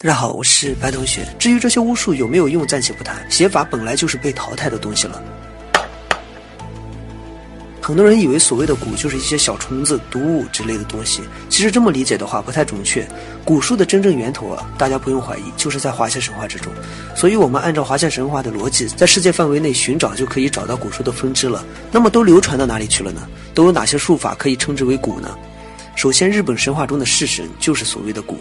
大家好，我是白同学。至于这些巫术有没有用，暂且不谈。写法本来就是被淘汰的东西了。很多人以为所谓的蛊就是一些小虫子、毒物之类的东西，其实这么理解的话不太准确。蛊术的真正源头啊，大家不用怀疑，就是在华夏神话之中。所以我们按照华夏神话的逻辑，在世界范围内寻找，就可以找到蛊术的分支了。那么都流传到哪里去了呢？都有哪些术法可以称之为蛊呢？首先，日本神话中的式神就是所谓的蛊。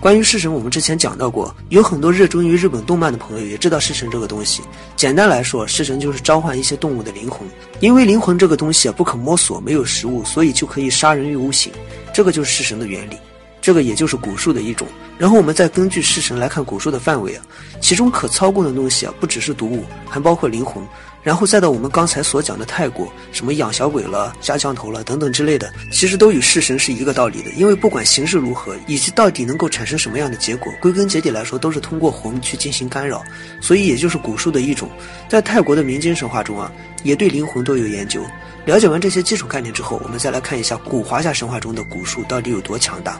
关于式神，我们之前讲到过，有很多热衷于日本动漫的朋友也知道式神这个东西。简单来说，式神就是召唤一些动物的灵魂，因为灵魂这个东西不可摸索，没有实物，所以就可以杀人于无形。这个就是式神的原理，这个也就是蛊术的一种。然后我们再根据式神来看蛊术的范围，其中可操控的东西不只是毒物，还包括灵魂。然后再到我们刚才所讲的泰国，什么养小鬼了、下降头了等等之类的，其实都与式神是一个道理的。因为不管形式如何，以及到底能够产生什么样的结果，归根结底来说都是通过魂去进行干扰，所以也就是蛊术的一种。在泰国的民间神话中也对灵魂都有研究。了解完这些基础概念之后，我们再来看一下古华夏神话中的蛊术到底有多强大。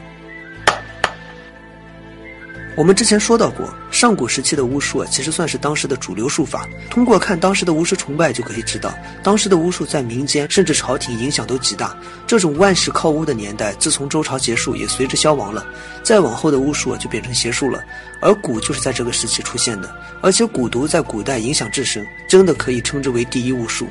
我们之前说到过，上古时期的巫术其实算是当时的主流术法。通过看当时的巫师崇拜就可以知道，当时的巫术在民间甚至朝廷影响都极大。这种万事靠巫的年代，自从周朝结束也随之消亡了。再往后的巫术就变成邪术了，而蛊就是在这个时期出现的。而且蛊毒在古代影响至深，真的可以称之为第一巫术。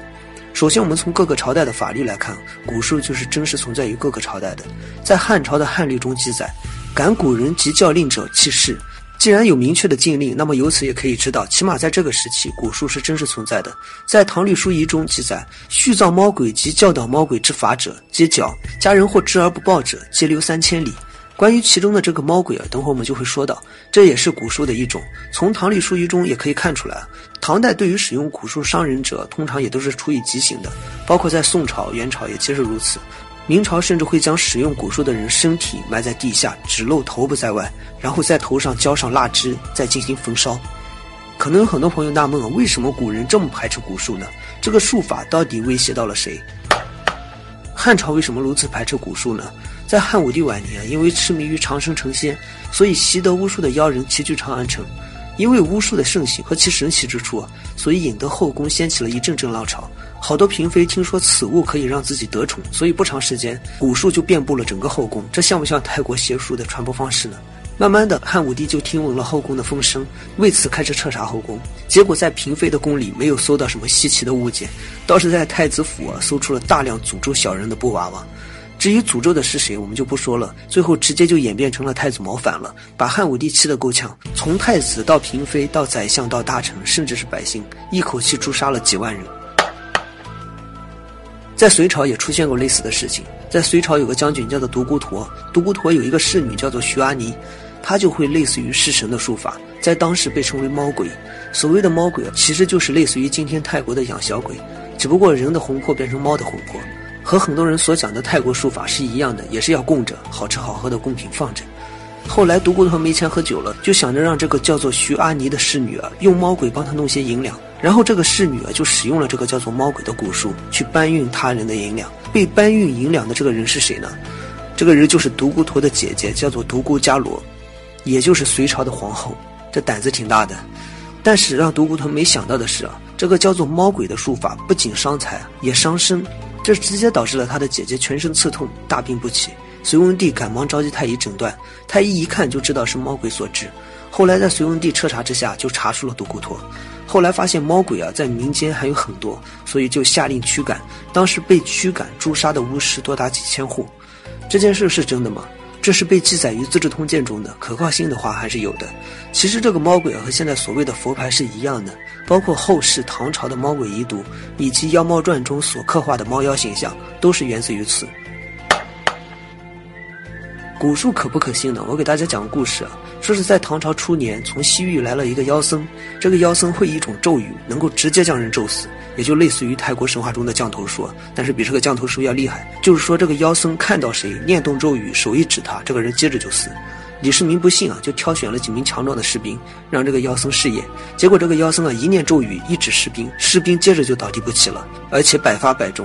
首先，我们从各个朝代的法律来看，蛊术就是真实存在于各个朝代的。在汉朝的汉律中记载，赶蛊人及教令者弃市。既然有明确的禁令，那么由此也可以知道，起码在这个时期蛊术是真实存在的。在唐律疏遗中记载，续造猫鬼及教导猫鬼之法者，皆绞；家人或知而不报者，皆流3000里。关于其中的这个猫鬼等会我们就会说到，这也是蛊术的一种。从唐律疏遗中也可以看出来，唐代对于使用蛊术伤人者，通常也都是处以极刑的，包括在宋朝、元朝也皆是如此。明朝甚至会将使用蛊术的人身体埋在地下，只露头部在外，然后在头上浇上蜡汁，再进行焚烧。可能有很多朋友纳闷，为什么古人这么排斥蛊术呢？这个术法到底威胁到了谁？汉朝为什么如此排斥蛊术呢？在汉武帝晚年，因为痴迷于长生成仙，所以习得巫术的妖人齐聚长安城。因为巫术的盛行和其神奇之处，所以引得后宫掀起了一阵阵浪潮。好多嫔妃听说此物可以让自己得宠，所以不长时间蛊术就遍布了整个后宫。这像不像泰国邪术的传播方式呢？慢慢的，汉武帝就听闻了后宫的风声，为此开始彻查后宫。结果在嫔妃的宫里没有搜到什么稀奇的物件，倒是在太子府搜出了大量诅咒小人的布娃娃。至于诅咒的是谁，我们就不说了，最后直接就演变成了太子谋反了，把汉武帝气得够呛。从太子到嫔妃到宰相到大臣，甚至是百姓，一口气诛杀了几万人。在隋朝也出现过类似的事情。在隋朝有个将军叫做独孤陀，独孤陀有一个侍女叫做徐阿妮，她就会类似于式神的术法，在当时被称为猫鬼。所谓的猫鬼其实就是类似于今天泰国的养小鬼，只不过人的魂魄变成猫的魂魄，和很多人所讲的泰国术法是一样的，也是要供着好吃好喝的贡品放着。后来独孤陀没钱喝酒了，就想着让这个叫做徐阿妮的侍女用猫鬼帮他弄些银两。然后这个侍女就使用了这个叫做猫鬼的蛊术，去搬运他人的银两。被搬运银两的这个人是谁呢？这个人就是独孤陀的姐姐，叫做独孤伽罗，也就是隋朝的皇后。这胆子挺大的。但是让独孤陀没想到的是这个叫做猫鬼的术法不仅伤财也伤身，这直接导致了他的姐姐全身刺痛，大病不起。隋文帝赶忙召集太医诊断，太医一看就知道是猫鬼所致。后来在隋文帝彻查之下，就查出了独孤陀。后来发现猫鬼在民间还有很多，所以就下令驱赶。当时被驱赶诛杀的巫师多达几千户。这件事是真的吗？这是被记载于《资治通鉴》中的，可靠性的话还是有的。其实这个猫鬼和现在所谓的佛牌是一样的，包括后世唐朝的猫鬼遗毒，以及《妖猫传》中所刻画的猫妖形象，都是源自于此。蛊术可不可信呢？我给大家讲个故事说是在唐朝初年，从西域来了一个妖僧，这个妖僧会一种咒语，能够直接将人咒死，也就类似于泰国神话中的降头术，但是比这个降头术要厉害。就是说这个妖僧看到谁念动咒语，手一指他，这个人接着就死。李世民不信就挑选了几名强壮的士兵，让这个妖僧试验。结果这个妖僧一念咒语，一指士兵，士兵接着就倒地不起了，而且百发百中。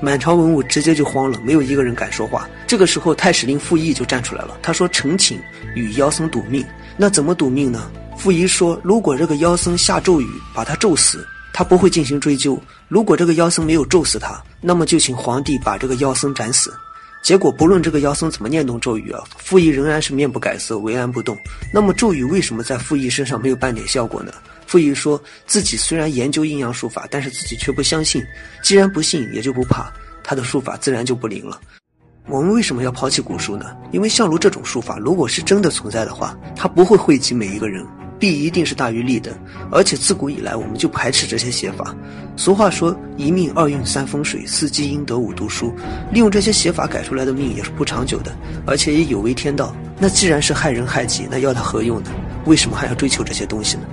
满朝文武直接就慌了，没有一个人敢说话。这个时候太史令傅毅就站出来了，他说：“臣请与妖僧赌命。”那怎么赌命呢？傅仪说，如果这个妖僧下咒语把他咒死，他不会进行追究；如果这个妖僧没有咒死他，那么就请皇帝把这个妖僧斩死。结果不论这个妖僧怎么念动咒语啊，傅仪仍然是面不改色，巍然不动。那么咒语为什么在傅仪身上没有半点效果呢？傅仪说自己虽然研究阴阳术法，但是自己却不相信，既然不信也就不怕，他的术法自然就不灵了。我们为什么要抛弃古术呢？因为相如这种术法如果是真的存在的话，它不会惠及每一个人，弊一定是大于利的，而且自古以来我们就排斥这些邪法。俗话说一命二运三风水，四积阴德五读书，利用这些邪法改出来的命也是不长久的，而且也有违天道。那既然是害人害己，那要它何用呢？为什么还要追求这些东西呢？